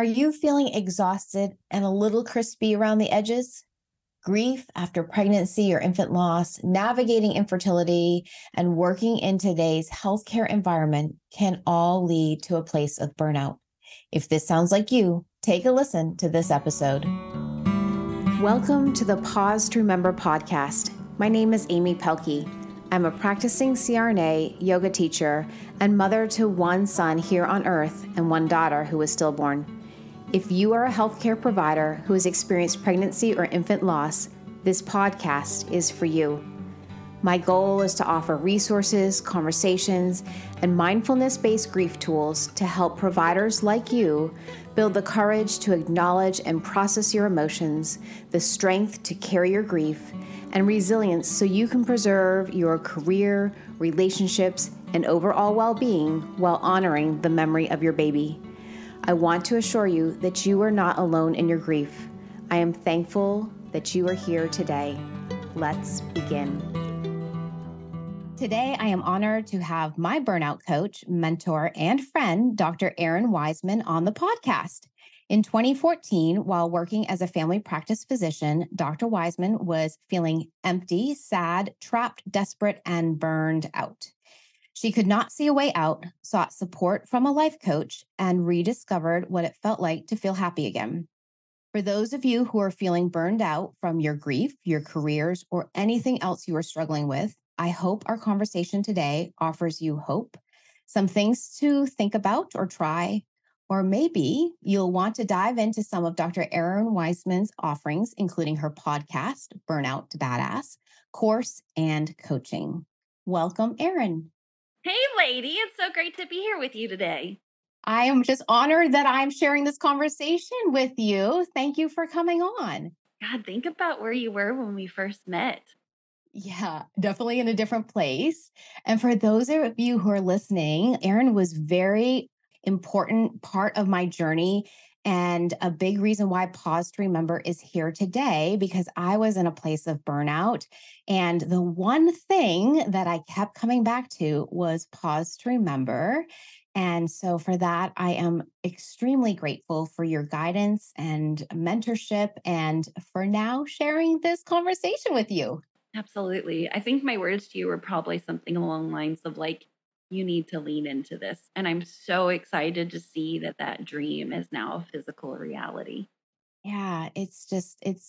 Are you feeling exhausted and a little crispy around the edges? Grief after pregnancy or infant loss, navigating infertility, and working in today's healthcare environment can all lead to a place of burnout. If this sounds like you, take a listen to this episode. Welcome to the Pause to Remember podcast. My name is Amy Pelkey. I'm a practicing CRNA, yoga teacher, and mother to one son here on earth and one daughter who was stillborn. If you are a healthcare provider who has experienced pregnancy or infant loss, this podcast is for you. My goal is to offer resources, conversations, and mindfulness-based grief tools to help providers like you build the courage to acknowledge and process your emotions, the strength to carry your grief, and resilience so you can preserve your career, relationships, and overall well-being while honoring the memory of your baby. I want to assure you that you are not alone in your grief. I am thankful that you are here today. Let's begin. Today, I am honored to have my burnout coach, mentor, and friend, Dr. Errin Weisman, on the podcast. In 2014, while working as a family practice physician, Dr. Weisman was feeling empty, sad, trapped, desperate, and burned out. She could not see a way out, sought support from a life coach, and rediscovered what it felt like to feel happy again. For those of you who are feeling burned out from your grief, your careers, or anything else you are struggling with, I hope our conversation today offers you hope, some things to think about or try, or maybe you'll want to dive into some of Dr. Errin Weisman's offerings, including her podcast, Burnout to Badass, course, and coaching. Welcome, Errin. Hey, lady. It's so great to be here with you today. I am just honored that I'm sharing this conversation with you. Thank you for coming on. God, think about where you were when we first met. Yeah, definitely in a different place. And for those of you who are listening, Errin was very important part of my journey and a big reason why Pause to Remember is here today, because I was in a place of burnout. And the one thing that I kept coming back to was Pause to Remember. And so for that, I am extremely grateful for your guidance and mentorship and for now sharing this conversation with you. Absolutely. I think my words to you were probably something along the lines of like, you need to lean into this. And I'm so excited to see that dream is now a physical reality. Yeah, it's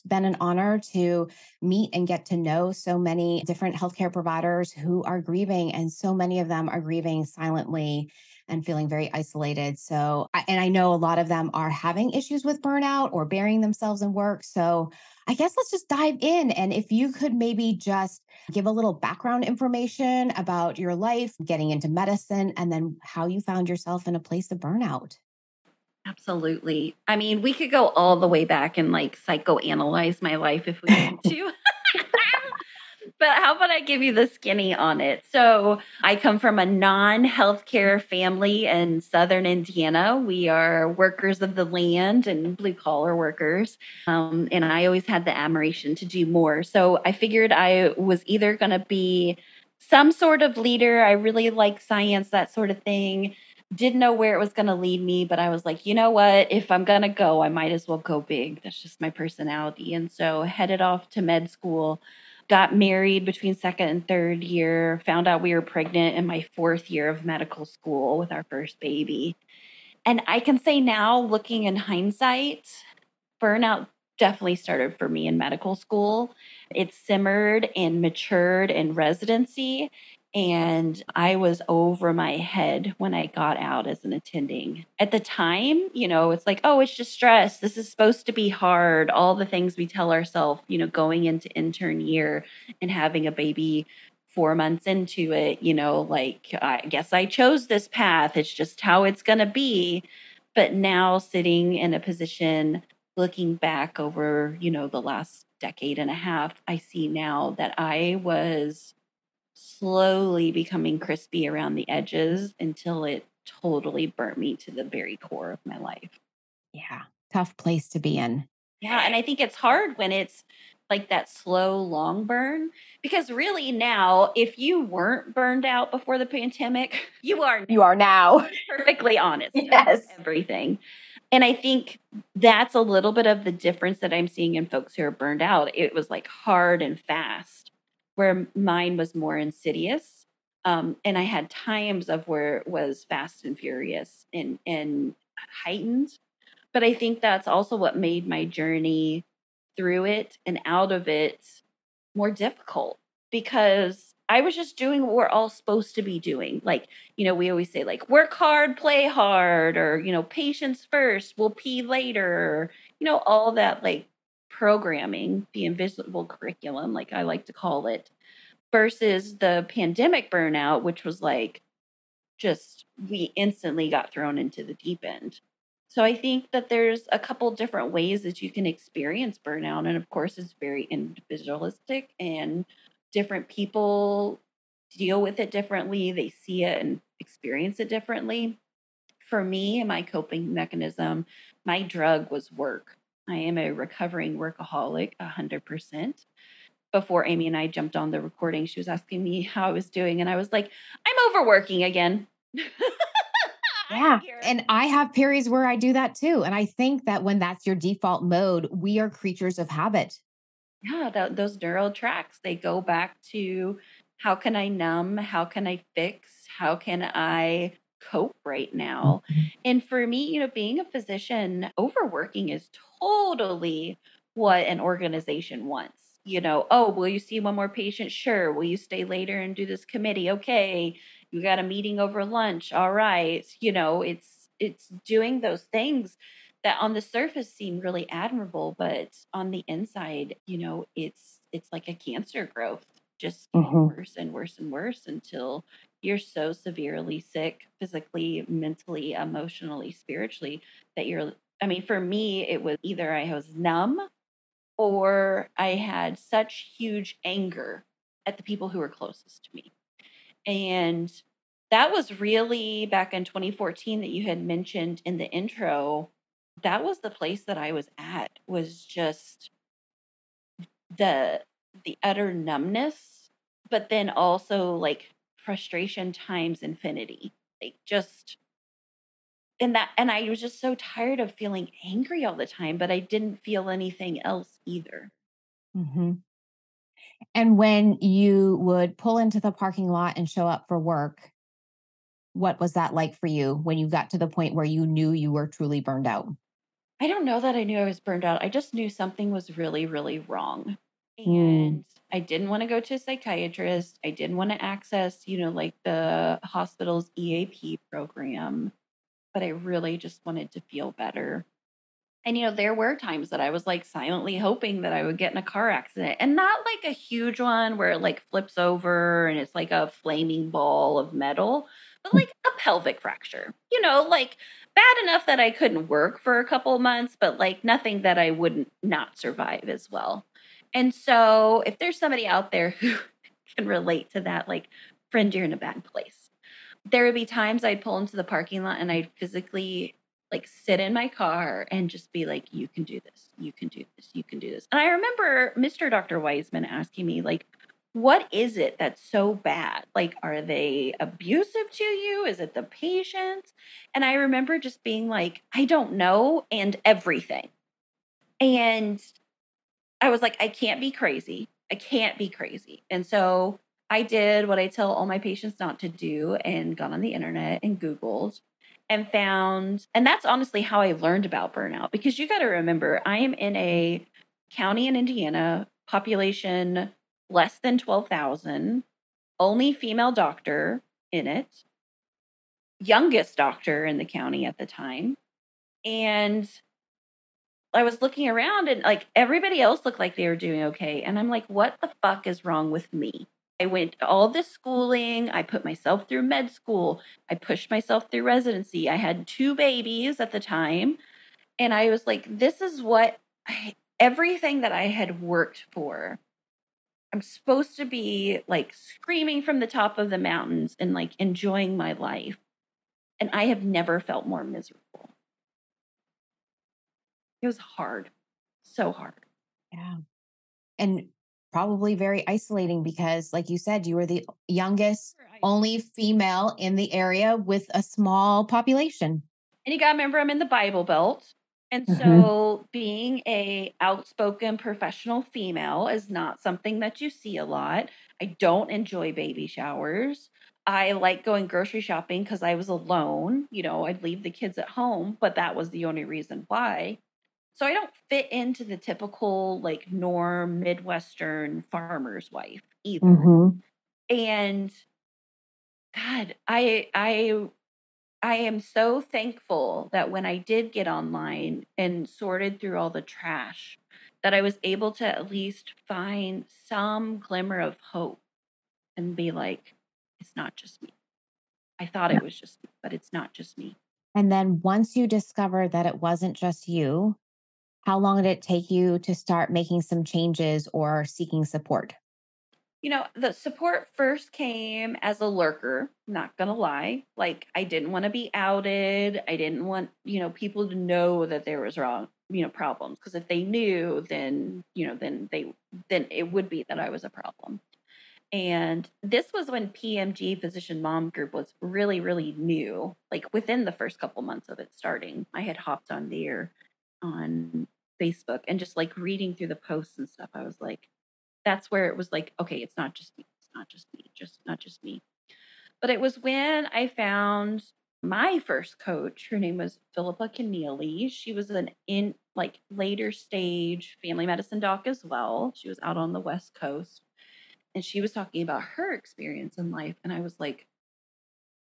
been an honor to meet and get to know so many different healthcare providers who are grieving. And so many of them are grieving silently and feeling very isolated. So, and I know a lot of them are having issues with burnout or burying themselves in work. So I guess let's just dive in. And if you could maybe just give a little background information about your life, getting into medicine, and then how you found yourself in a place of burnout. Absolutely. I mean, we could go all the way back and like psychoanalyze my life if we want to. But how about I give you the skinny on it? So I come from a non-healthcare family in Southern Indiana. We are workers of the land and blue-collar workers. And I always had the admiration to do more. So I figured I was either going to be some sort of leader. I really like science, that sort of thing. Didn't know where it was going to lead me, but I was like, you know what? If I'm going to go, I might as well go big. That's just my personality. And so headed off to med school. Got married between second and third year, found out we were pregnant in my fourth year of medical school with our first baby. And I can say now, looking in hindsight, burnout definitely started for me in medical school. It simmered and matured in residency. And I was over my head when I got out as an attending. At the time, you know, it's like, oh, it's just stress. This is supposed to be hard. All the things we tell ourselves, you know, going into intern year and having a baby 4 months into it, you know, like, I guess I chose this path. It's just how it's going to be. But now sitting in a position, looking back over, you know, the last decade and a half, I see now that I was slowly becoming crispy around the edges until it totally burnt me to the very core of my life. Yeah. Tough place to be in. Yeah. And I think it's hard when it's like that slow, long burn, because really now, if you weren't burned out before the pandemic, you are now. Perfectly honest. Yes. Everything. And I think that's a little bit of the difference that I'm seeing in folks who are burned out. It was like hard and fast, where mine was more insidious. And I had times of where it was fast and furious and heightened. But I think that's also what made my journey through it and out of it more difficult, because I was just doing what we're all supposed to be doing. Like, you know, we always say like, work hard, play hard, or, you know, patience first, we'll pee later, or, you know, all that like programming, the invisible curriculum, like I like to call it, versus the pandemic burnout, which was like, just, we instantly got thrown into the deep end. So I think that there's a couple different ways that you can experience burnout. And of course, it's very individualistic, and different people deal with it differently. They see it and experience it differently. For me, my coping mechanism, my drug was work. I am a recovering workaholic, 100%. Before Amy and I jumped on the recording, she was asking me how I was doing. And I was like, I'm overworking again. Yeah. And I have periods where I do that too. And I think that when that's your default mode, we are creatures of habit. Yeah. Those neural tracks, they go back to how can I numb? How can I fix? How can I cope right now? And for me, you know, being a physician, overworking is totally what an organization wants. You know, oh, will you see one more patient? Sure. Will you stay later and do this committee? Okay. You got a meeting over lunch. All right. You know, it's doing those things that on the surface seem really admirable, but on the inside, you know, it's like a cancer growth, just worse and worse and worse until you're so severely sick, physically, mentally, emotionally, spiritually, that you're, I mean, for me, it was either I was numb or I had such huge anger at the people who were closest to me. And that was really back in 2014 that you had mentioned in the intro. That was the place that I was at, was just the utter numbness, but then also like frustration times infinity, like just in that. And I was just so tired of feeling angry all the time, but I didn't feel anything else either. Mm-hmm. And when you would pull into the parking lot and show up for work, what was that like for you when you got to the point where you knew you were truly burned out? I don't know that I knew I was burned out. I just knew something was really, really wrong. And I didn't want to go to a psychiatrist. I didn't want to access, you know, like the hospital's EAP program, but I really just wanted to feel better. And, you know, there were times that I was like silently hoping that I would get in a car accident, and not like a huge one where it like flips over and it's like a flaming ball of metal, but like a pelvic fracture, you know, like bad enough that I couldn't work for a couple of months, but like nothing that I wouldn't not survive as well. And so if there's somebody out there who can relate to that, like, friend, you're in a bad place. There would be times I'd pull into the parking lot and I'd physically like sit in my car and just be like, you can do this, you can do this, you can do this. And I remember Mr. Dr. Weisman asking me, like, what is it that's so bad? Like, are they abusive to you? Is it the patients? And I remember just being like, I don't know, and everything. And I was like, I can't be crazy. I can't be crazy. And so I did what I tell all my patients not to do, and got on the internet and Googled. And found, and that's honestly how I learned about burnout, because you got to remember, I am in a county in Indiana, population less than 12,000, only female doctor in it, youngest doctor in the county at the time. And I was looking around and like everybody else looked like they were doing okay. And I'm like, what the fuck is wrong with me? I went to all this schooling. I put myself through med school. I pushed myself through residency. I had 2 babies at the time. And I was like, this is what everything that I had worked for. I'm supposed to be like screaming from the top of the mountains and like enjoying my life. And I have never felt more miserable. It was hard. So hard. Yeah. And probably very isolating, because like you said, you were the youngest, only female in the area with a small population. And you got to remember, I'm in the Bible Belt. And so being a outspoken professional female is not something that you see a lot. I don't enjoy baby showers. I like going grocery shopping because I was alone. You know, I'd leave the kids at home, but that was the only reason why. So I don't fit into the typical like norm Midwestern farmer's wife either. And God, I am so thankful that when I did get online and sorted through all the trash, that I was able to at least find some glimmer of hope and be like, it's not just me. I thought it was just me, but it's not just me. And then once you discovered that it wasn't just you, how long did it take you to start making some changes or seeking support? You know, the support first came as a lurker, not going to lie. Like, I didn't want to be outed. I didn't want, you know, people to know that there was wrong, you know, problems. Because if they knew, then, you know, then it would be that I was a problem. And this was when PMG Physician Mom Group was really, really new. Like, within the first couple months of it starting, I had hopped on there on Facebook and just like reading through the posts and stuff. I was like, that's where it was like, okay, it's not just me. It's not just me. Just not just me. But it was when I found my first coach. Her name was Philippa Kennealy. She was an in like later stage family medicine doc as well. She was out on the West Coast, and she was talking about her experience in life. And I was like,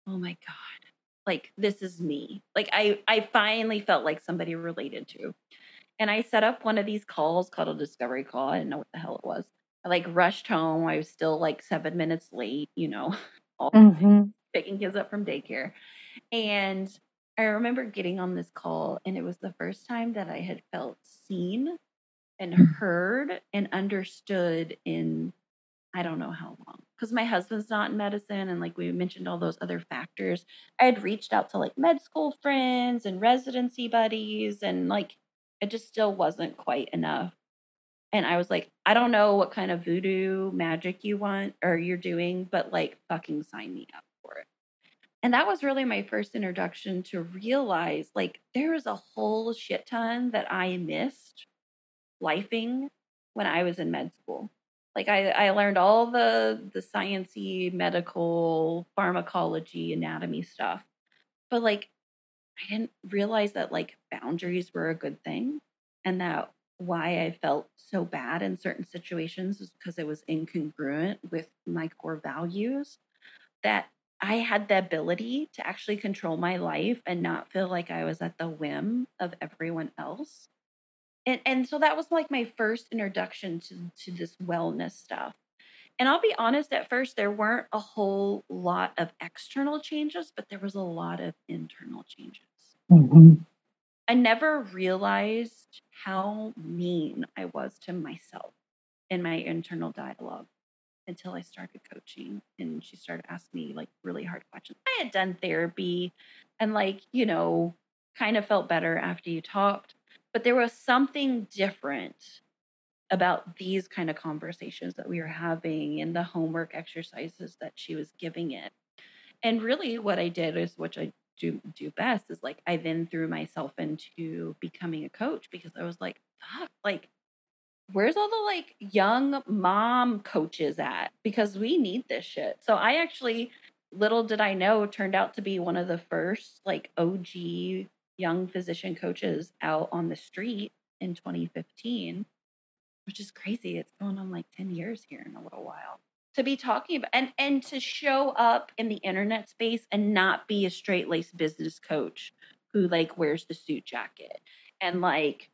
oh my God, like this is me. Like I finally felt like somebody related to. And I set up one of these calls called a discovery call. I didn't know what the hell it was. I like rushed home. I was still like 7 minutes late, you know, picking kids up from daycare. And I remember getting on this call, and it was the first time that I had felt seen and heard and understood in I don't know how long, because my husband's not in medicine. And like we mentioned all those other factors, I had reached out to like med school friends and residency buddies, and like it just still wasn't quite enough. And I was like, I don't know what kind of voodoo magic you want or you're doing, but like fucking sign me up for it. And that was really my first introduction to realize like there is a whole shit ton that I missed lifing when I was in med school. Like I learned all the sciencey, medical, pharmacology, anatomy stuff, but like I didn't realize that like boundaries were a good thing, and that why I felt so bad in certain situations is because it was incongruent with my core values, that I had the ability to actually control my life and not feel like I was at the whim of everyone else. And so that was like my first introduction to this wellness stuff. And I'll be honest, at first, there weren't a whole lot of external changes, but there was a lot of internal changes. I never realized how mean I was to myself in my internal dialogue until I started coaching. And she started asking me like really hard questions. I had done therapy and like, you know, kind of felt better after you talked, but there was something different about these kind of conversations that we were having and the homework exercises that she was giving it. And really what I did is, which I do best, is like, I then threw myself into becoming a coach, because I was like, fuck, like, where's all the like young mom coaches at? Because we need this shit. So I actually, little did I know, turned out to be one of the first like OG young physician coaches out on the street in 2015. Which is crazy. It's going on like 10 years here in a little while, to be talking about and to show up in the internet space and not be a straight-laced business coach who like wears the suit jacket. And like,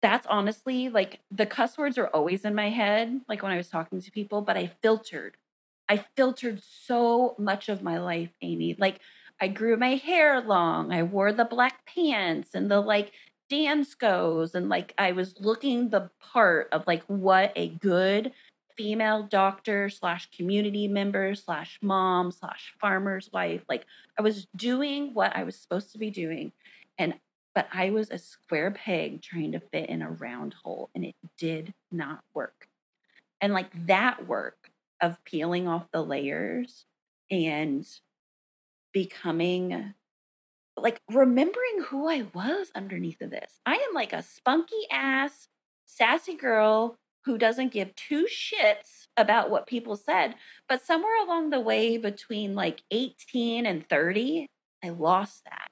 that's honestly like the cuss words are always in my head, like when I was talking to people, but I filtered so much of my life, Amy. Like I grew my hair long. I wore the black pants and the like Danskos, and like I was looking the part of like what a good female doctor / community member / mom / farmer's wife. Like I was doing what I was supposed to be doing, but I was a square peg trying to fit in a round hole, and it did not work. And like that work of peeling off the layers and becoming like remembering who I was underneath of this. I am like a spunky ass, sassy girl who doesn't give two shits about what people said. But somewhere along the way between like 18 and 30, I lost that.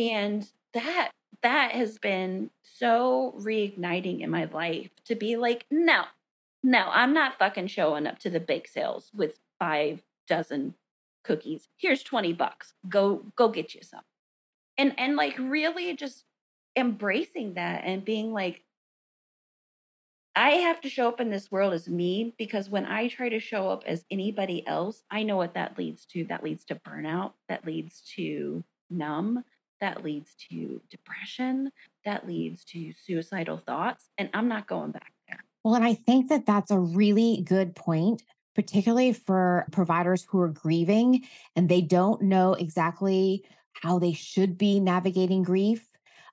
And that has been so reigniting in my life to be like, no, I'm not fucking showing up to the bake sales with 5 dozen cookies. Here's $20. Go get you some. And like really just embracing that and being like, I have to show up in this world as me, because when I try to show up as anybody else, I know what that leads to. That leads to burnout. That leads to numb. That leads to depression. That leads to suicidal thoughts. And I'm not going back there. Well, and I think that that's a really good point, particularly for providers who are grieving and they don't know exactly how they should be navigating grief.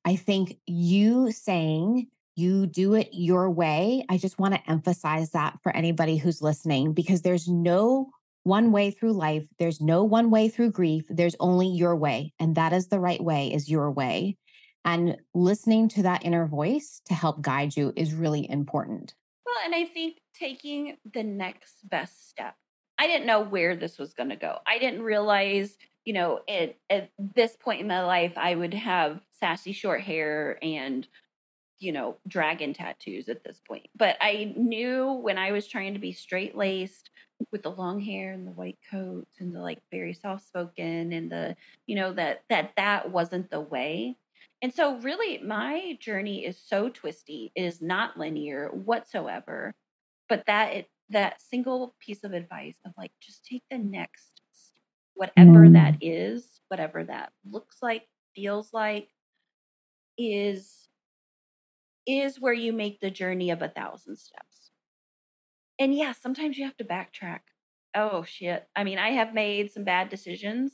I think you saying you do it your way, I just want to emphasize that for anybody who's listening, because there's no one way through life. There's no one way through grief. There's only your way. And that is the right way, is your way. And listening to that inner voice to help guide you is really important. Well, and I think taking the next best step. I didn't know where this was going to go. I didn't realize, you know, at this point in my life, I would have sassy short hair and, you know, dragon tattoos at this point. But I knew when I was trying to be straight-laced with the long hair and the white coat and the like very soft-spoken and the, you know, that wasn't the way. And so really my journey is so twisty. It is not linear whatsoever. But that single piece of advice of like, just take the next, whatever that is, whatever that looks like, feels like, is where you make the journey of 1,000 steps. And yeah, sometimes you have to backtrack. Oh shit. I mean, I have made some bad decisions,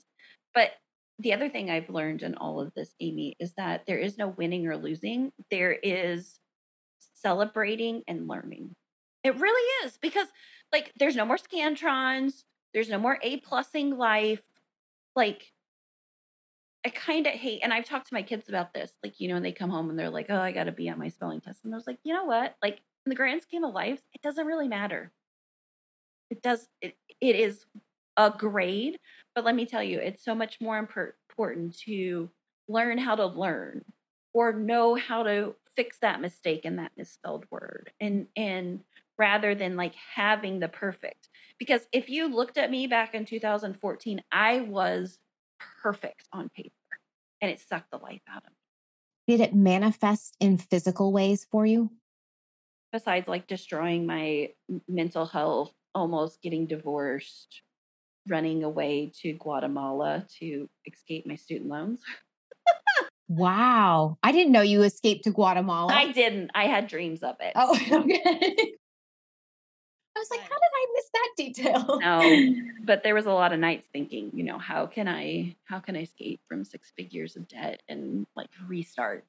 but the other thing I've learned in all of this, Amy, is that there is no winning or losing. There is celebrating and learning. It really is, because like there's no more Scantrons. There's no more A-plussing life. Like I kind of hate, and I've talked to my kids about this, like, you know, and they come home and they're like, oh, I got to be on my spelling test. And I was like, you know what? Like in the grand scheme of life, it doesn't really matter. It is a grade, but let me tell you, it's so much more important to learn how to learn or know how to fix that mistake and that misspelled word. And rather than like having the perfect, because if you looked at me back in 2014, I was perfect on paper and it sucked the life out of me. Did it manifest in physical ways for you? Besides like destroying my mental health, almost getting divorced, running away to Guatemala to escape my student loans. Wow. I didn't know you escaped to Guatemala. I didn't. I had dreams of it. Oh, okay. I was like, how did I miss that detail? No, but there was a lot of nights thinking, you know, how can I escape from 6 figures of debt and like restart?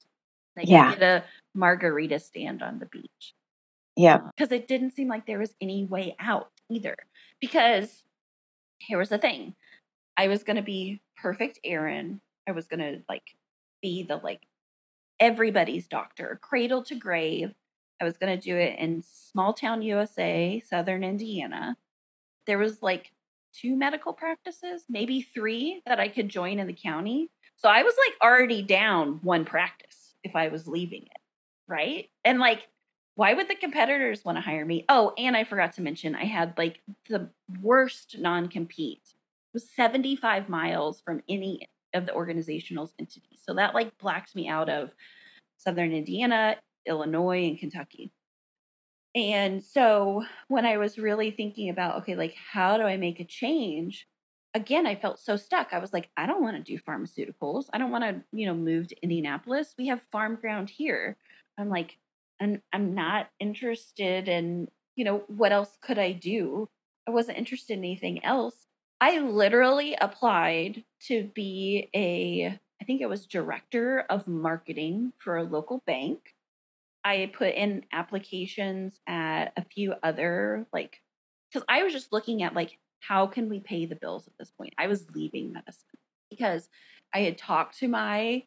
Like get a margarita stand on the beach. Yeah. Because it didn't seem like there was any way out either. Because here was the thing. I was going to be perfect Errin. I was going to like be the like everybody's doctor, cradle to grave. I was going to do it in small town USA, Southern Indiana. There was like 2 medical practices, maybe 3 that I could join in the county. So I was like already down 1 practice if I was leaving it. Right. And like, why would the competitors want to hire me? Oh, and I forgot to mention, I had like the worst non-compete. It was 75 miles from any of the organizational entities. So that like blacked me out of Southern Indiana, Illinois, and Kentucky. And so when I was really thinking about, okay, like, how do I make a change? Again, I felt so stuck. I was like, I don't want to do pharmaceuticals. I don't want to, you know, move to Indianapolis. We have farm ground here. I'm like, I'm not interested in, you know, what else could I do? I wasn't interested in anything else. I literally applied to be I think it was director of marketing for a local bank. I put in applications at a few other, like, because I was just looking at like, how can we pay the bills at this point? I was leaving medicine because I had talked to my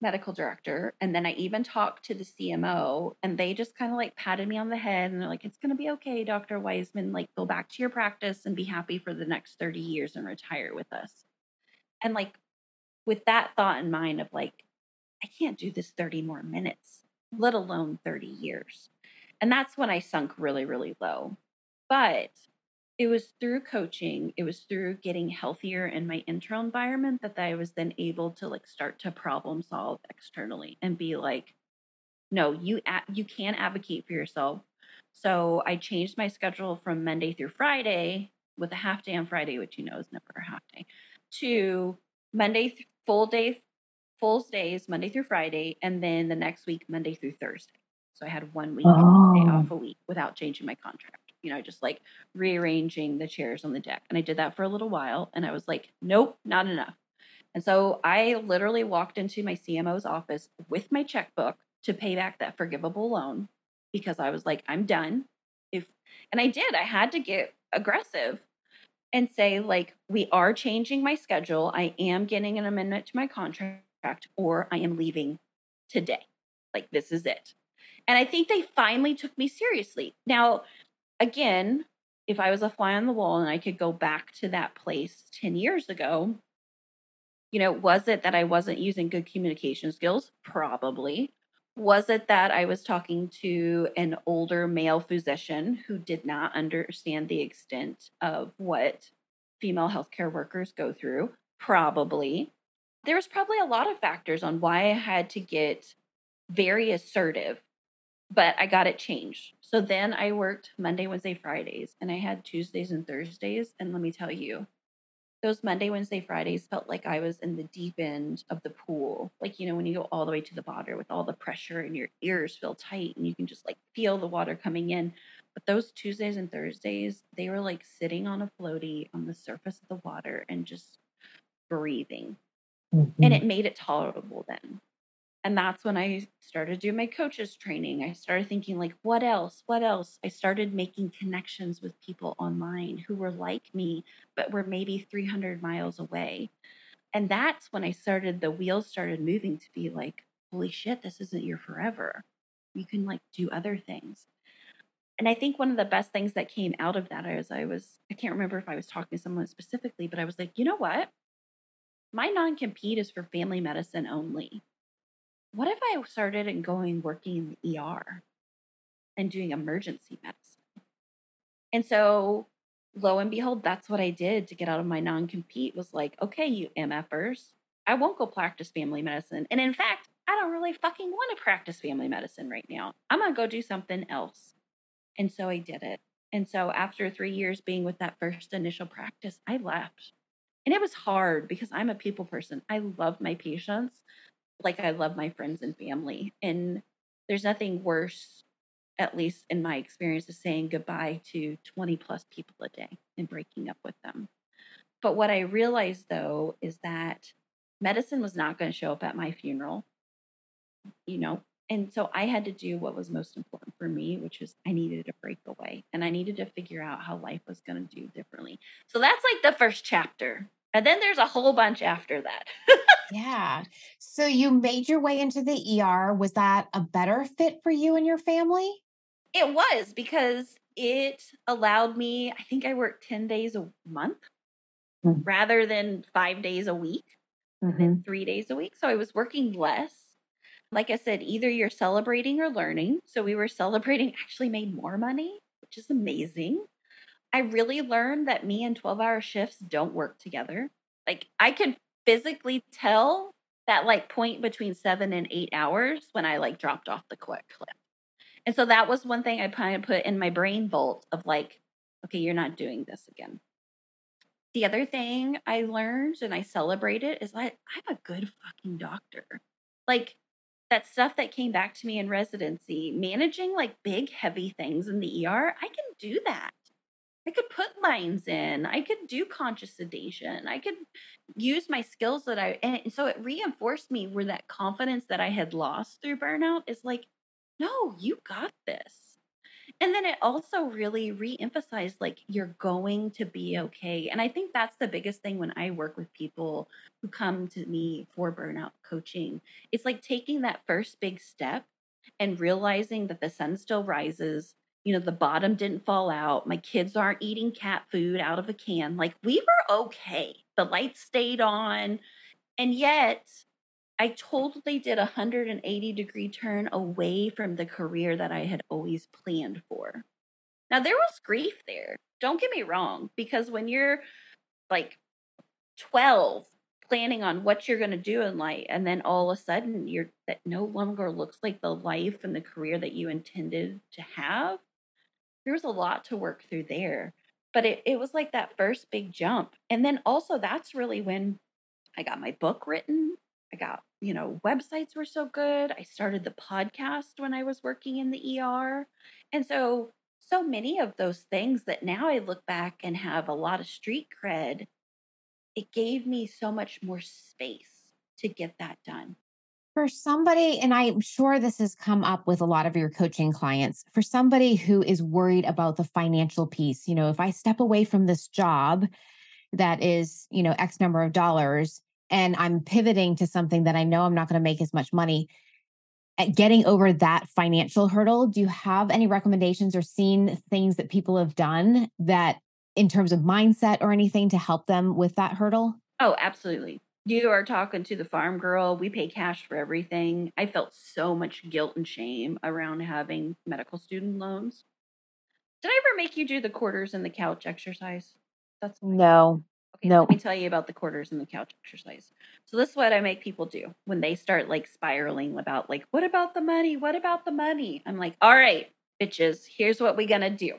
medical director, and then I even talked to the CMO, and they just kind of like patted me on the head and they're like, it's going to be okay, Dr. Weisman, like go back to your practice and be happy for the next 30 years and retire with us. And like, with that thought in mind of like, I can't do this 30 more minutes, let alone 30 years. And that's when I sunk really, really low. But it was through coaching, it was through getting healthier in my internal environment that I was then able to like start to problem solve externally and be like, no, you can advocate for yourself. So I changed my schedule from Monday through Friday with a half day on Friday, which you know is never a half day, to full days, Monday through Friday. And then the next week, Monday through Thursday. So I had 1 week day off a week without changing my contract. You know, just like rearranging the chairs on the deck. And I did that for a little while. And I was like, nope, not enough. And so I literally walked into my CMO's office with my checkbook to pay back that forgivable loan because I was like, I'm done. And I did, I had to get aggressive and say like, we are changing my schedule. I am getting an amendment to my contract, or I am leaving today. Like, this is it. And I think they finally took me seriously. Now, again, if I was a fly on the wall and I could go back to that place 10 years ago, you know, was it that I wasn't using good communication skills? Probably. Was it that I was talking to an older male physician who did not understand the extent of what female healthcare workers go through? Probably. There was probably a lot of factors on why I had to get very assertive. But I got it changed. So then I worked Monday, Wednesday, Fridays, and I had Tuesdays and Thursdays. And let me tell you, those Monday, Wednesday, Fridays felt like I was in the deep end of the pool. Like, you know, when you go all the way to the water with all the pressure and your ears feel tight and you can just like feel the water coming in. But those Tuesdays and Thursdays, they were like sitting on a floaty on the surface of the water and just breathing. Mm-hmm. And it made it tolerable then. And that's when I started doing my coaches training. I started thinking like, what else? What else? I started making connections with people online who were like me, but were maybe 300 miles away. And that's when I started, the wheels started moving to be like, holy shit, this isn't your forever. You can like do other things. And I think one of the best things that came out of that is I can't remember if I was talking to someone specifically, but I was like, you know what? My non-compete is for family medicine only. What if I started and working in the ER and doing emergency medicine? And so lo and behold, that's what I did to get out of my non-compete was like, okay, you MFers, I won't go practice family medicine. And in fact, I don't really fucking want to practice family medicine right now. I'm going to go do something else. And so I did it. And so after 3 years being with that first initial practice, I left. And it was hard because I'm a people person. I love my patients. Like I love my friends and family, and there's nothing worse, at least in my experience, is saying goodbye to 20 plus people a day and breaking up with them. But what I realized though, is that medicine was not going to show up at my funeral, you know? And so I had to do what was most important for me, which was I needed to break away and I needed to figure out how life was going to do differently. So that's like the first chapter. And then there's a whole bunch after that. Yeah. So you made your way into the ER. Was that a better fit for you and your family? It was, because it allowed me, I think I worked 10 days a month rather than 5 days a week and then 3 days a week. So I was working less. Like I said, either you're celebrating or learning. So we were celebrating, actually made more money, which is amazing. I really learned that me and 12-hour shifts don't work together. Like I could physically tell that like point between 7 and 8 hours when I like dropped off the clip. And so that was one thing I put in my brain vault of like, okay, you're not doing this again. The other thing I learned and I celebrated is like, I'm a good fucking doctor. Like that stuff that came back to me in residency, managing like big, heavy things in the ER, I can do that. I could put lines in, I could do conscious sedation, I could use my skills and so it reinforced me where that confidence that I had lost through burnout is like, no, you got this. And then it also really re-emphasized, like, you're going to be okay. And I think that's the biggest thing when I work with people who come to me for burnout coaching. It's like taking that first big step and realizing that the sun still rises. You know, the bottom didn't fall out. My kids aren't eating cat food out of a can. Like, we were okay. The lights stayed on. And yet I totally did a 180-degree turn away from the career that I had always planned for. Now, there was grief there. Don't get me wrong, because when you're like 12 planning on what you're going to do in life, and then all of a sudden that no longer looks like the life and the career that you intended to have, there was a lot to work through there. But it was like that first big jump. And then also that's really when I got my book written. I got, you know, websites were so good. I started the podcast when I was working in the ER. And so many of those things that now I look back and have a lot of street cred, it gave me so much more space to get that done. For somebody, and I'm sure this has come up with a lot of your coaching clients, for somebody who is worried about the financial piece, you know, if I step away from this job that is, you know, X number of dollars, and I'm pivoting to something that I know I'm not going to make as much money, at getting over that financial hurdle, do you have any recommendations or seen things that people have done that in terms of mindset or anything to help them with that hurdle? Oh, absolutely. You are talking to the farm girl. We pay cash for everything. I felt so much guilt and shame around having medical student loans. Did I ever make you do the quarters and the couch exercise? No. Let me tell you about the quarters and the couch exercise. So this is what I make people do when they start like spiraling about like, what about the money? What about the money? I'm like, all right, bitches, here's what we're going to do.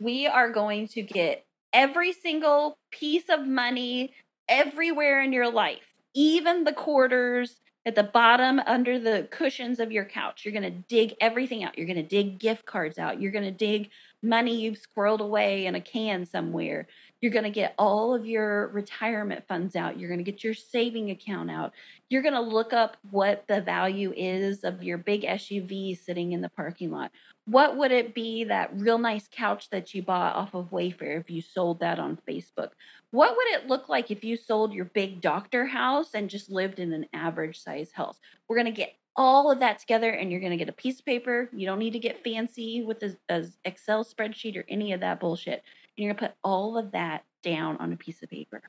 We are going to get every single piece of money everywhere in your life, even the quarters at the bottom under the cushions of your couch. You're going to dig everything out. You're going to dig gift cards out. You're going to dig money you've squirreled away in a can somewhere. You're going to get all of your retirement funds out. You're going to get your saving account out. You're going to look up what the value is of your big SUV sitting in the parking lot. What would it be, that real nice couch that you bought off of Wayfair, if you sold that on Facebook? What would it look like if you sold your big doctor house and just lived in an average size house? We're going to get all of that together, and you're going to get a piece of paper. You don't need to get fancy with an Excel spreadsheet or any of that bullshit. And you're going to put all of that down on a piece of paper.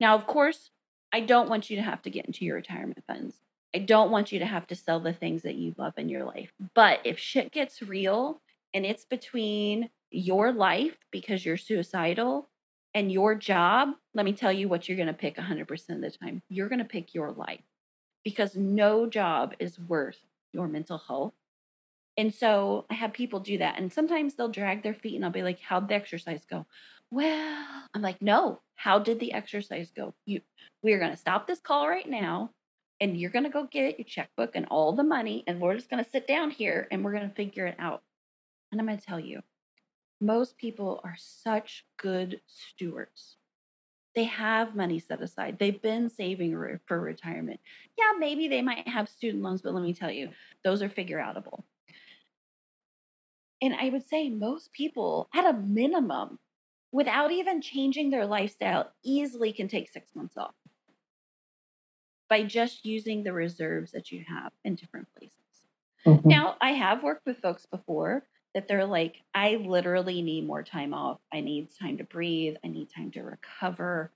Now, of course, I don't want you to have to get into your retirement funds. I don't want you to have to sell the things that you love in your life. But if shit gets real and it's between your life because you're suicidal and your job, let me tell you what you're going to pick 100% of the time. You're going to pick your life, because no job is worth your mental health. And so I have people do that. And sometimes they'll drag their feet, and I'll be like, how'd the exercise go? Well, I'm like, no, how did the exercise go? We're going to stop this call right now, and you're going to go get your checkbook and all the money, and we're just going to sit down here and we're going to figure it out. And I'm going to tell you, most people are such good stewards. They have money set aside. They've been saving for retirement. Yeah, maybe they might have student loans, but let me tell you, those are figure outable. And I would say most people, at a minimum, without even changing their lifestyle, easily can take 6 months off by just using the reserves that you have in different places. Mm-hmm. Now, I have worked with folks before that they're like, I literally need more time off. I need time to breathe. I need time to recover.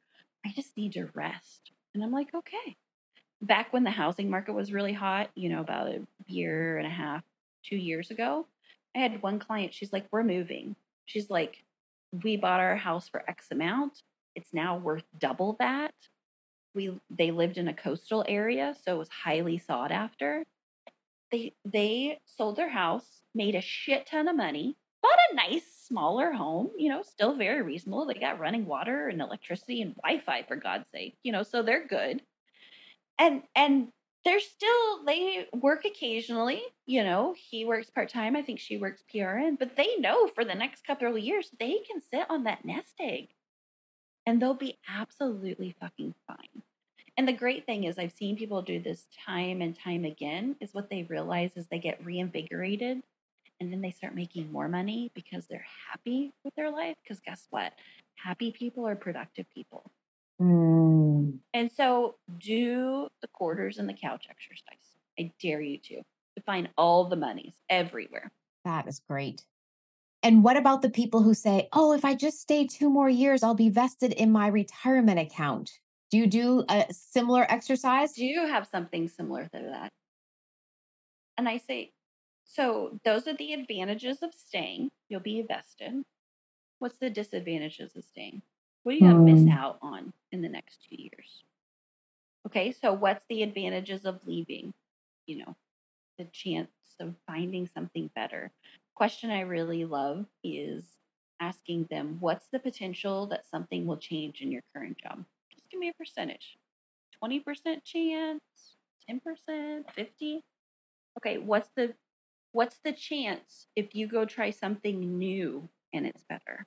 I just need to rest. And I'm like, okay. Back when the housing market was really hot, you know, about a year and a half, 2 years ago, I had one client, she's like, we're moving. She's like, we bought our house for X amount. It's now worth double that. They lived in a coastal area, so it was highly sought after. They sold their house, made a shit ton of money, bought a nice, smaller home, you know, still very reasonable. They got running water and electricity and Wi-Fi, for God's sake, you know, so they're good. And they work occasionally, you know, he works part-time, I think she works PRN, but they know for the next couple of years, they can sit on that nest egg and they'll be absolutely fucking fine. And the great thing is, I've seen people do this time and time again, is what they realize is they get reinvigorated And then they start making more money because they're happy with their life. Because guess what? Happy people are productive people. Mm. And so do the quarters and the couch exercise. I dare you to find all the monies everywhere. That is great. And what about the people who say, oh, if I just stay 2 more years, I'll be vested in my retirement account? Do you do a similar exercise? Do you have something similar to that? And I say, so those are the advantages of staying. You'll be vested. What's the disadvantages of staying? What are you going to miss out on in the next 2 years? Okay, so what's the advantages of leaving? You know, the chance of finding something better. Question I really love is asking them, what's the potential that something will change in your current job? Just give me a percentage. 20% chance, 10%, 50%. Okay, what's the chance if you go try something new and it's better?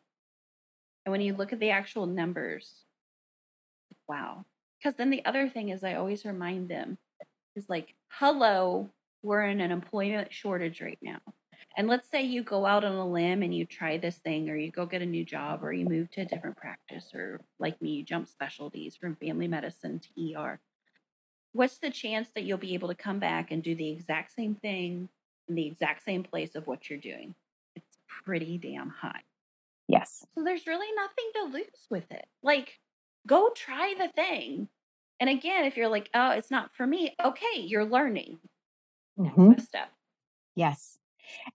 And when you look at the actual numbers, wow. Because then the other thing is I always remind them is like, hello, we're in an employment shortage right now. And let's say you go out on a limb and you try this thing, or you go get a new job, or you move to a different practice, or like me, you jump specialties from family medicine to ER. What's the chance that you'll be able to come back and do the exact same thing in the exact same place of what you're doing? It's pretty damn high. Yes. So there's really nothing to lose with it. Like, go try the thing. And again, if you're like, oh, it's not for me. Okay. You're learning. Mm-hmm. Next step. Yes.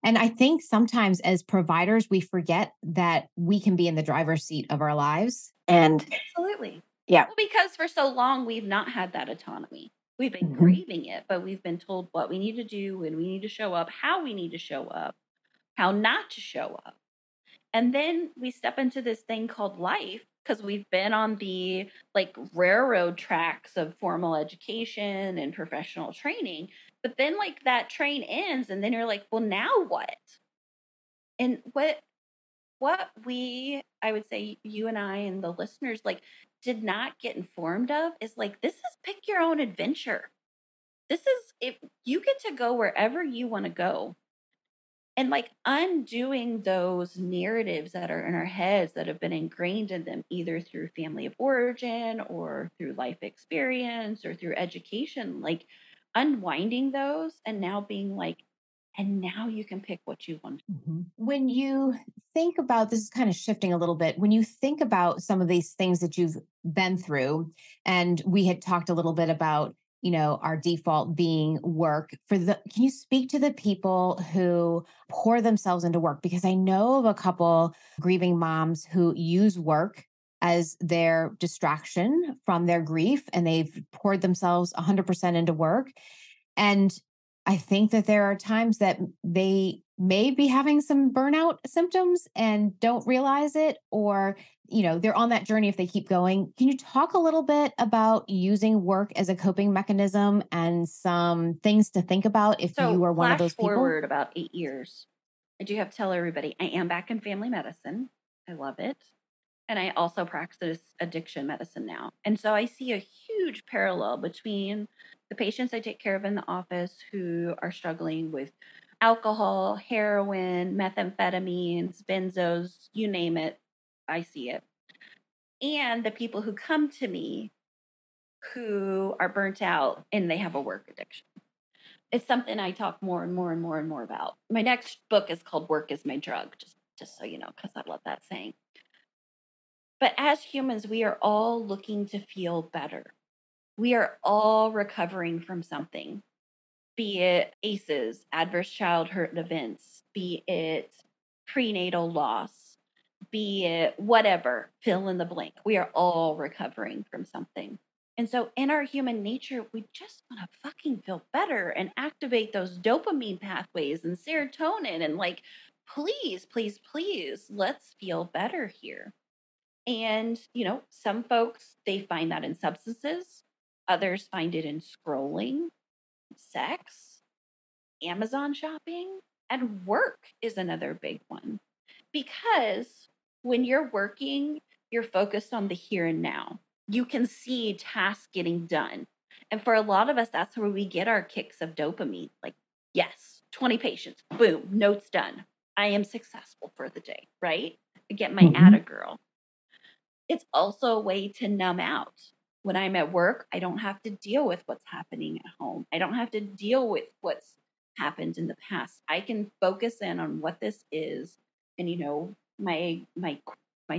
And I think sometimes as providers, we forget that we can be in the driver's seat of our lives. And absolutely. Yeah. Well, because for so long, we've not had that autonomy. We've been grieving it, but we've been told what we need to do, when we need to show up, how we need to show up, how not to show up. And then we step into this thing called life because we've been on the like railroad tracks of formal education and professional training. But then like that train ends and then you're like, well, now what? And what we, I would say you and I and the listeners like did not get informed of is like, this is pick your own adventure. This is, if you get to go wherever you want to go. And like undoing those narratives that are in our heads that have been ingrained in them, either through family of origin or through life experience or through education, like unwinding those and now being like, and now you can pick what you want. Mm-hmm. When you think about, this is kind of shifting a little bit, when you think about some of these things that you've been through, and we had talked a little bit about, you know, our default being work can you speak to the people who pour themselves into work? Because I know of a couple grieving moms who use work as their distraction from their grief, and they've poured themselves 100% into work. And I think that there are times that they may be having some burnout symptoms and don't realize it, or, you know, they're on that journey if they keep going. Can you talk a little bit about using work as a coping mechanism and some things to think about if you are one of those people? Forward about 8 years. I do have to tell everybody, I am back in family medicine. I love it. And I also practice addiction medicine now. And so I see a huge parallel between the patients I take care of in the office who are struggling with alcohol, heroin, methamphetamines, benzos, you name it, I see it. And the people who come to me who are burnt out and they have a work addiction. It's something I talk more and more about. My next book is called Work is My Drug, just so you know, because I love that saying. But as humans, we are all looking to feel better. We are all recovering from something, be it ACEs, adverse childhood events, be it prenatal loss, be it whatever, fill in the blank. We are all recovering from something. And so in our human nature, we just want to fucking feel better and activate those dopamine pathways and serotonin and like, please, please, please, let's feel better here. And, you know, some folks, they find that in substances. Others find it in scrolling, sex, Amazon shopping, and work is another big one. Because when you're working, you're focused on the here and now. You can see tasks getting done. And for a lot of us, that's where we get our kicks of dopamine. Like, yes, 20 patients, boom, notes done. I am successful for the day, right? I get my atta girl. It's also a way to numb out. When I'm at work, I don't have to deal with what's happening at home. I don't have to deal with what's happened in the past. I can focus in on what this is. And, you know, my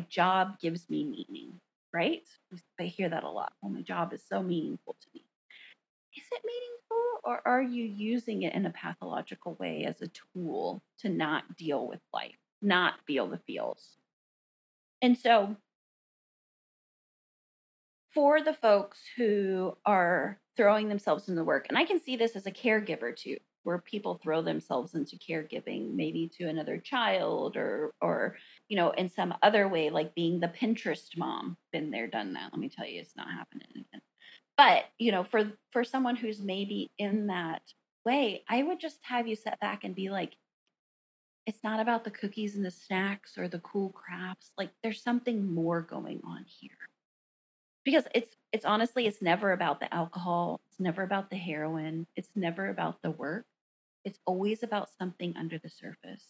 job gives me meaning, right? I hear that a lot. Well, my job is so meaningful to me. Is it meaningful, or are you using it in a pathological way as a tool to not deal with life, not feel the feels? And so for the folks who are throwing themselves into work, and I can see this as a caregiver too, where people throw themselves into caregiving, maybe to another child or, you know, in some other way, like being the Pinterest mom. Been there, done that. Let me tell you, it's not happening again. But, you know, for someone who's maybe in that way, I would just have you sit back and be like, it's not about the cookies and the snacks or the cool crafts. Like, there's something more going on here. Because it's honestly, it's never about the alcohol. It's never about the heroin. It's never about the work. It's always about something under the surface.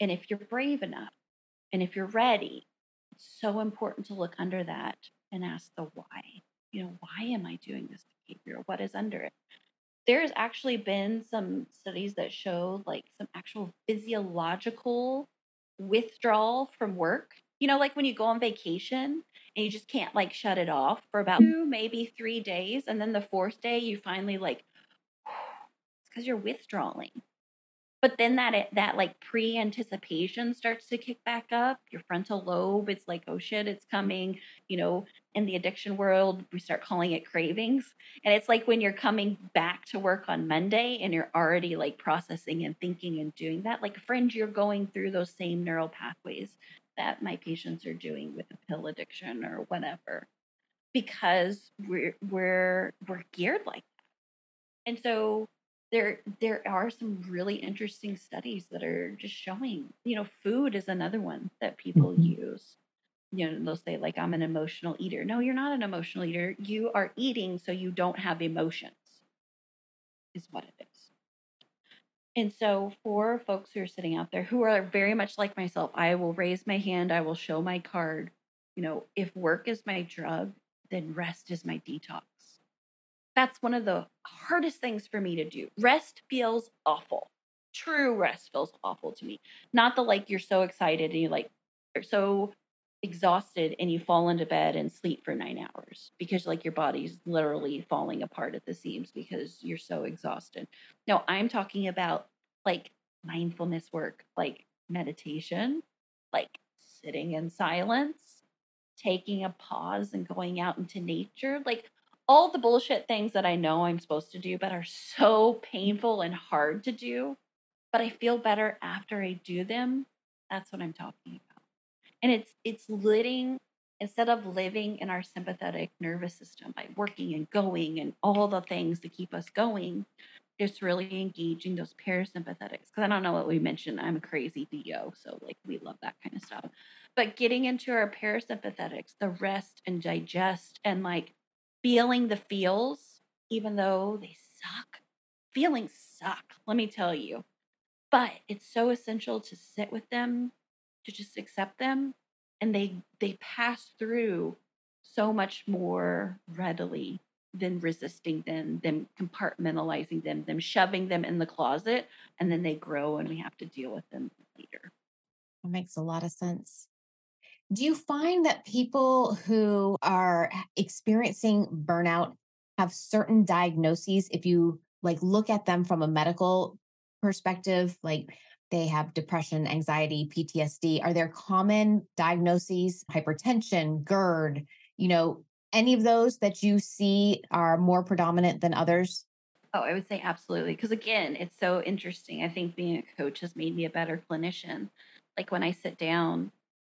And if you're brave enough and if you're ready, it's so important to look under that and ask the why. You know, why am I doing this behavior? What is under it? There's actually been some studies that show like some actual physiological withdrawal from work. You know, like when you go on vacation and you just can't like shut it off for about 2, maybe 3 days. And then the 4th day, you finally like, it's because you're withdrawing. But then that like pre-anticipation starts to kick back up. Your frontal lobe, it's like, oh shit, it's coming. You know, in the addiction world, we start calling it cravings. And it's like when you're coming back to work on Monday and you're already like processing and thinking and doing that, like friends, you're going through those same neural pathways that my patients are doing with a pill addiction or whatever, because we're geared like that. And so there are some really interesting studies that are just showing, you know, food is another one that people use. You know, they'll say like, I'm an emotional eater. No, you're not an emotional eater. You are eating so you don't have emotions is what it is. And so for folks who are sitting out there who are very much like myself, I will raise my hand, I will show my card. You know, if work is my drug, then rest is my detox. That's one of the hardest things for me to do. Rest feels awful. True rest feels awful to me. Not the like you're so excited and you like you're so exhausted and you fall into bed and sleep for 9 hours because like your body's literally falling apart at the seams because you're so exhausted. No, I'm talking about like mindfulness work, like meditation, like sitting in silence, taking a pause and going out into nature, like all the bullshit things that I know I'm supposed to do, but are so painful and hard to do, but I feel better after I do them. That's what I'm talking about. And it's living, instead of living in our sympathetic nervous system by working and going and all the things to keep us going, just really engaging those parasympathetics. Because I don't know what we mentioned. I'm a crazy DO, so like we love that kind of stuff. But getting into our parasympathetics, the rest and digest and like feeling the feels, even though they suck. Feelings suck, let me tell you. But it's so essential to sit with them, to just accept them, and they pass through so much more readily than resisting them compartmentalizing them shoving them in the closet, and then they grow and we have to deal with them later. That makes a lot of sense. Do you find that people who are experiencing burnout have certain diagnoses if you like look at them from a medical perspective, like they have depression, anxiety, PTSD? Are there common diagnoses, hypertension, GERD, you know, any of those that you see are more predominant than others? Oh, I would say absolutely. Because again, it's so interesting. I think being a coach has made me a better clinician. Like when I sit down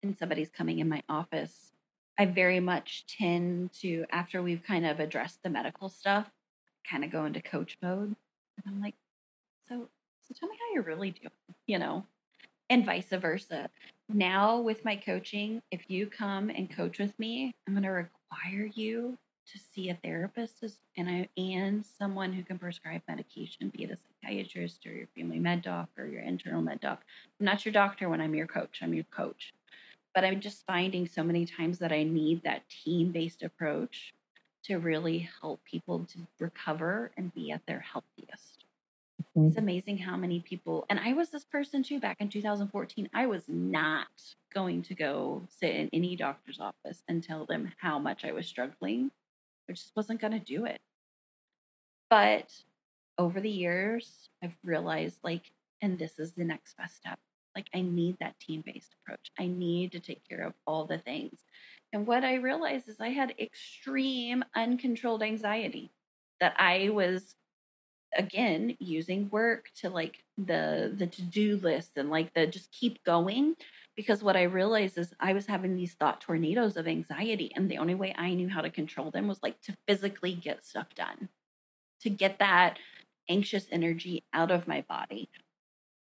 and somebody's coming in my office, I very much tend to, after we've kind of addressed the medical stuff, kind of go into coach mode. And I'm like, so tell me how you're really doing, you know, and vice versa. Now with my coaching, if you come and coach with me, I'm going to require you to see a therapist and someone who can prescribe medication, be it a psychiatrist psychiatrist or your family med doc or your internal med doc. I'm not your doctor when I'm your coach. I'm your coach. But I'm just finding so many times that I need that team-based approach to really help people to recover and be at their healthiest. Mm-hmm. It's amazing how many people, and I was this person too back in 2014, I was not going to go sit in any doctor's office and tell them how much I was struggling. I just wasn't going to do it. But over the years, I've realized and this is the next best step. I need that team-based approach. I need to take care of all the things. And what I realized is I had extreme uncontrolled anxiety that I was, again, using work to the to-do list and the just keep going. Because what I realized is I was having these thought tornadoes of anxiety. And the only way I knew how to control them was to physically get stuff done, to get that anxious energy out of my body,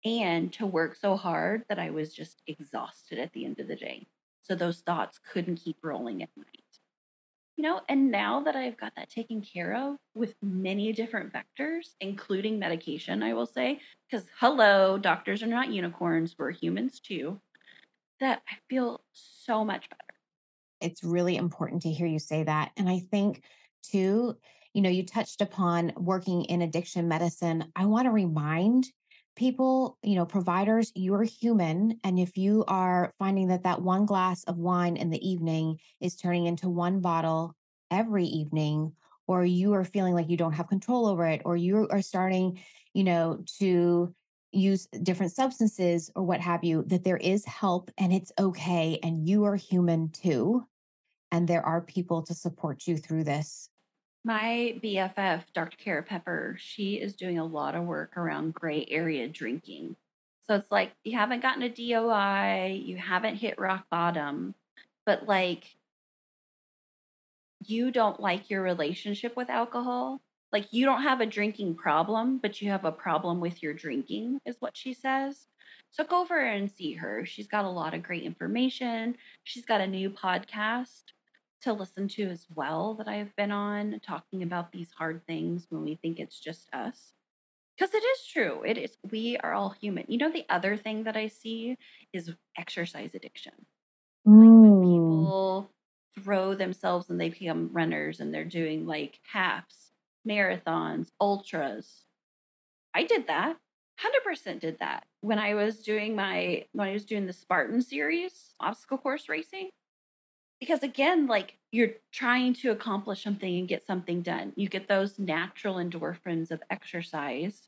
and to work so hard that I was just exhausted at the end of the day. So those thoughts couldn't keep rolling at night. And now that I've got that taken care of with many different vectors, including medication, I will say, because hello, doctors are not unicorns, we're humans too, that I feel so much better. It's really important to hear you say that. And I think too, you touched upon working in addiction medicine. I want to remind people, providers, you're human. And if you are finding that one glass of wine in the evening is turning into one bottle every evening, or you are feeling like you don't have control over it, or you are starting, to use different substances or what have you, that there is help and it's okay. And you are human too. And there are people to support you through this. My BFF, Dr. Kara Pepper, she is doing a lot of work around gray area drinking. So it's you haven't gotten a DOI, you haven't hit rock bottom, but you don't like your relationship with alcohol. You don't have a drinking problem, but you have a problem with your drinking is what she says. So go over and see her. She's got a lot of great information. She's got a new podcast to listen to as well that I have been on, talking about these hard things when we think it's just us. Because it is true. It is. We are all human. The other thing that I see is exercise addiction. When people throw themselves and they become runners and they're doing halves, marathons, ultras. I did that. 100% did that. When I was doing the Spartan series, obstacle course racing. Because again, you're trying to accomplish something and get something done. You get those natural endorphins of exercise.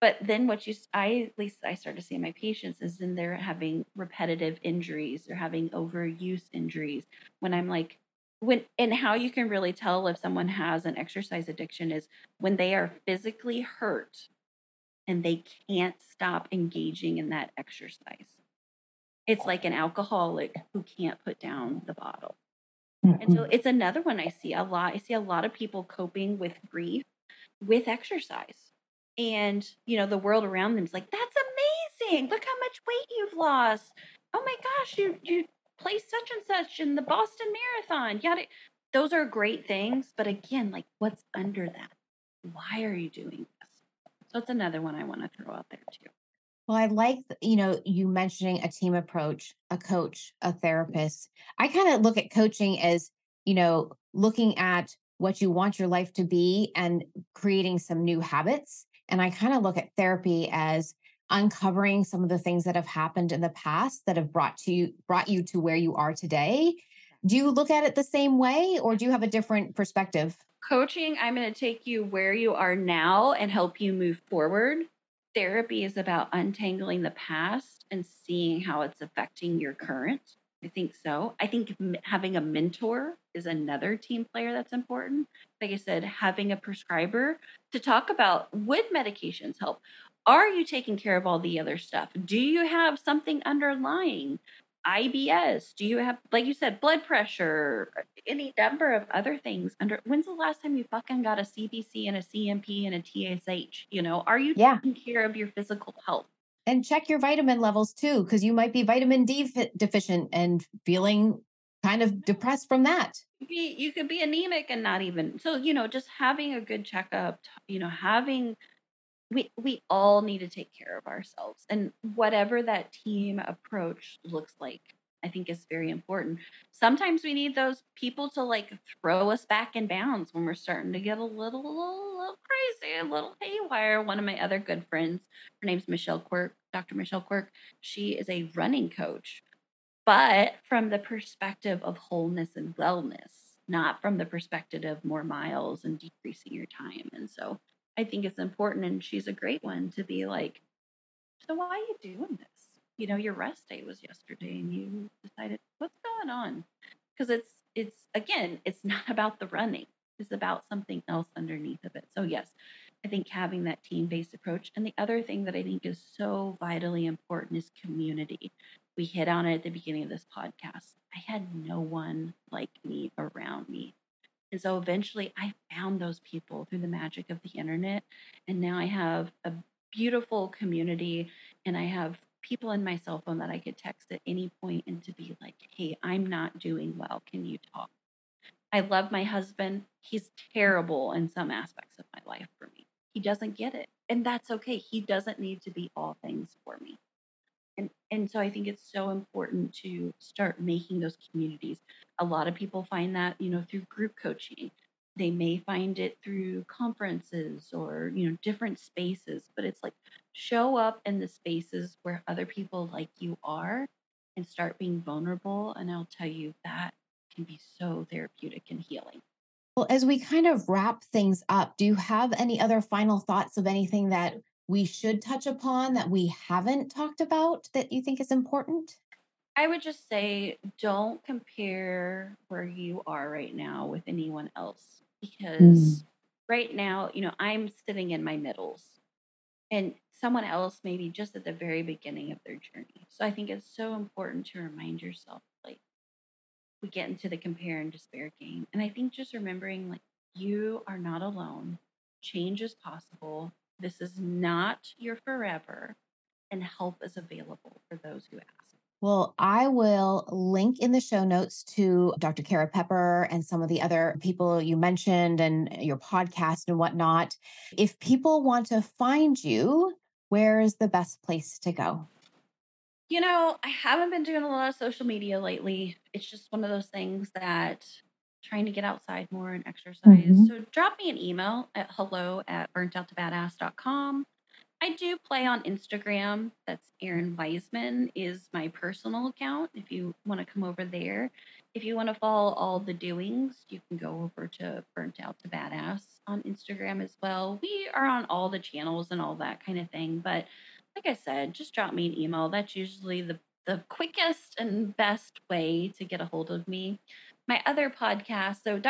But then I started seeing my patients is then they're having repetitive injuries or having overuse injuries. When I'm and how you can really tell if someone has an exercise addiction is when they are physically hurt and they can't stop engaging in that exercise. It's like an alcoholic who can't put down the bottle. Mm-hmm. And so it's another one I see a lot. I see a lot of people coping with grief with exercise. And, the world around them is that's amazing. Look how much weight you've lost. Oh my gosh, you placed such and such in the Boston Marathon. Yada. Those are great things. But again, what's under that? Why are you doing this? So it's another one I want to throw out there too. Well, I like, you mentioning a team approach, a coach, a therapist. I kind of look at coaching as, looking at what you want your life to be and creating some new habits. And I kind of look at therapy as uncovering some of the things that have happened in the past that have brought you to where you are today. Do you look at it the same way, or do you have a different perspective? Coaching, I'm going to take you where you are now and help you move forward. Therapy is about untangling the past and seeing how it's affecting your current. I think so. I think having a mentor is another team player that's important. Like I said, having a prescriber to talk about, would medications help? Are you taking care of all the other stuff? Do you have something underlying? IBS? Do you have, like you said, blood pressure, any number of other things under? When's the last time you fucking got a CBC and a CMP and a TSH? Are you taking care of your physical health? And check your vitamin levels too, because you might be vitamin D deficient and feeling kind of depressed from that. You could be anemic and not even. So, just having a good checkup, having we all need to take care of ourselves. And whatever that team approach looks like, I think is very important. Sometimes we need those people to like throw us back in bounds when we're starting to get a little crazy, a little haywire. One of my other good friends, her name's Michelle Quirk, Dr. Michelle Quirk. She is a running coach, but from the perspective of wholeness and wellness, not from the perspective of more miles and decreasing your time. And so I think it's important. And she's a great one to be like, so why are you doing this? You know, your rest day was yesterday and you decided what's going on? Because it's not about the running. It's about something else underneath of it. So yes, I think having that team-based approach. And the other thing that I think is so vitally important is community. We hit on it at the beginning of this podcast. I had no one like me around me. And so eventually I found those people through the magic of the internet. And now I have a beautiful community and I have people in my cell phone that I could text at any point and to be like, hey, I'm not doing well. Can you talk? I love my husband. He's terrible in some aspects of my life for me. He doesn't get it. And that's okay. He doesn't need to be all things for me. And so I think it's so important to start making those communities. A lot of people find that, you know, through group coaching. They may find it through conferences or, you know, different spaces, but it's like show up in the spaces where other people like you are and start being vulnerable. And I'll tell you that can be so therapeutic and healing. Well, as we kind of wrap things up, do you have any other final thoughts of anything that we should touch upon that we haven't talked about that you think is important? I would just say, don't compare where you are right now with anyone else, because right now, you know, I'm sitting in my middles and someone else maybe just at the very beginning of their journey. So I think it's so important to remind yourself, like we get into the compare and despair game. And I think just remembering like you are not alone. Change is possible. This is not your forever, and help is available for those who ask. Well, I will link in the show notes to Dr. Kara Pepper and some of the other people you mentioned and your podcast and whatnot. If people want to find you, where is the best place to go? You know, I haven't been doing a lot of social media lately. It's just one of those things that trying to get outside more and exercise. Mm-hmm. So drop me an email at hello@burntouttobadass.com. I do play on Instagram. That's Errin Weisman is my personal account. If you want to come over there, if you want to follow all the doings, you can go over to Burnout to Badass on Instagram as well. We are on all the channels and all that kind of thing. But like I said, just drop me an email. That's usually the quickest and best way to get a hold of me. My other podcast, so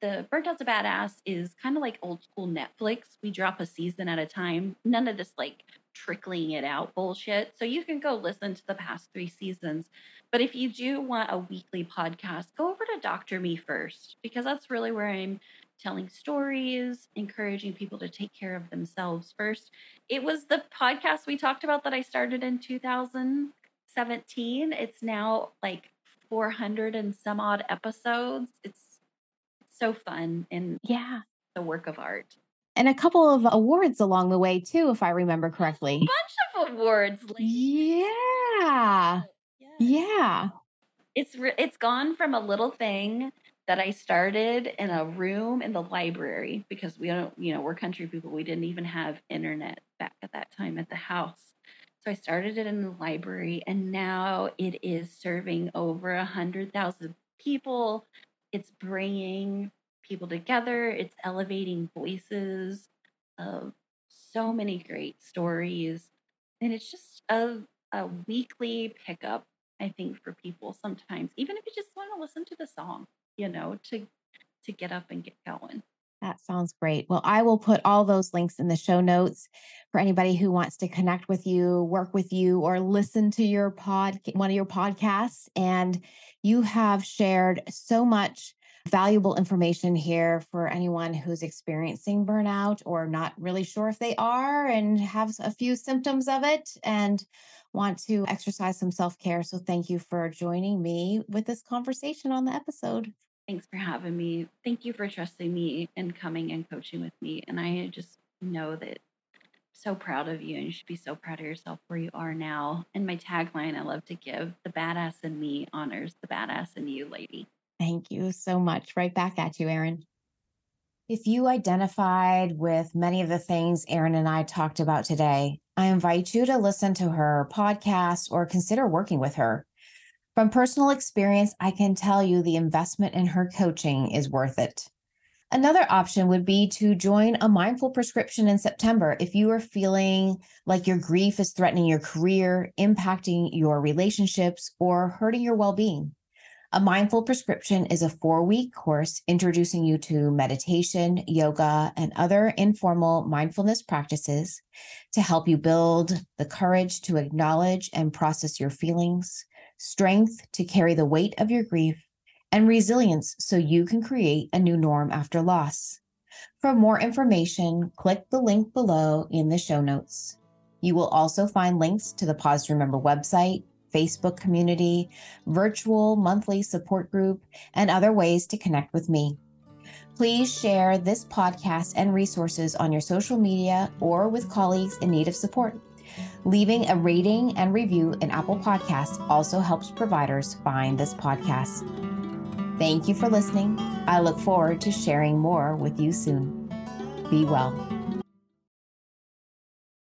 the Burnout to Badass is kind of like old school Netflix. We drop a season at a time. None of this like trickling it out bullshit. So you can go listen to the past 3 seasons. But if you do want a weekly podcast, go over to Dr. Me First, because that's really where I'm telling stories, encouraging people to take care of themselves first. It was the podcast we talked about that I started in 2017. It's now like 400 and some odd episodes. It's so fun and the work of art. And a couple of awards along the way too, if I remember correctly. A bunch of awards. Ladies. Yeah. Yes. Yeah. It's gone from a little thing that I started in a room in the library, because we don't, you know, we're country people. We didn't even have internet back at that time at the house. So I started it in the library, and now it is serving over 100,000 people. It's bringing people together. It's elevating voices of so many great stories. And it's just a weekly pickup, I think, for people sometimes, even if you just want to listen to the song, you know, to get up and get going. That sounds great. Well, I will put all those links in the show notes for anybody who wants to connect with you, work with you, or listen to your one of your podcasts. And you have shared so much valuable information here for anyone who's experiencing burnout or not really sure if they are and have a few symptoms of it and want to exercise some self-care. So thank you for joining me with this conversation on the episode. Thanks for having me. Thank you for trusting me and coming and coaching with me. And I just know that so proud of you, and you should be so proud of yourself where you are now. And my tagline I love to give, the badass in me honors the badass in you, lady. Thank you so much. Right back at you, Errin. If you identified with many of the things Errin and I talked about today, I invite you to listen to her podcast or consider working with her. From personal experience, I can tell you the investment in her coaching is worth it. Another option would be to join a mindful prescription in September if you are feeling like your grief is threatening your career, impacting your relationships, or hurting your well-being. A mindful prescription is a 4-week course introducing you to meditation, yoga, and other informal mindfulness practices to help you build the courage to acknowledge and process your feelings, strength to carry the weight of your grief, and resilience so you can create a new norm after loss. For more information, click the link below in the show notes. You will also find links to the Pause to Remember website, Facebook community, virtual monthly support group, and other ways to connect with me. Please share this podcast and resources on your social media or with colleagues in need of support. Leaving a rating and review in Apple Podcasts also helps providers find this podcast. Thank you for listening. I look forward to sharing more with you soon. Be well.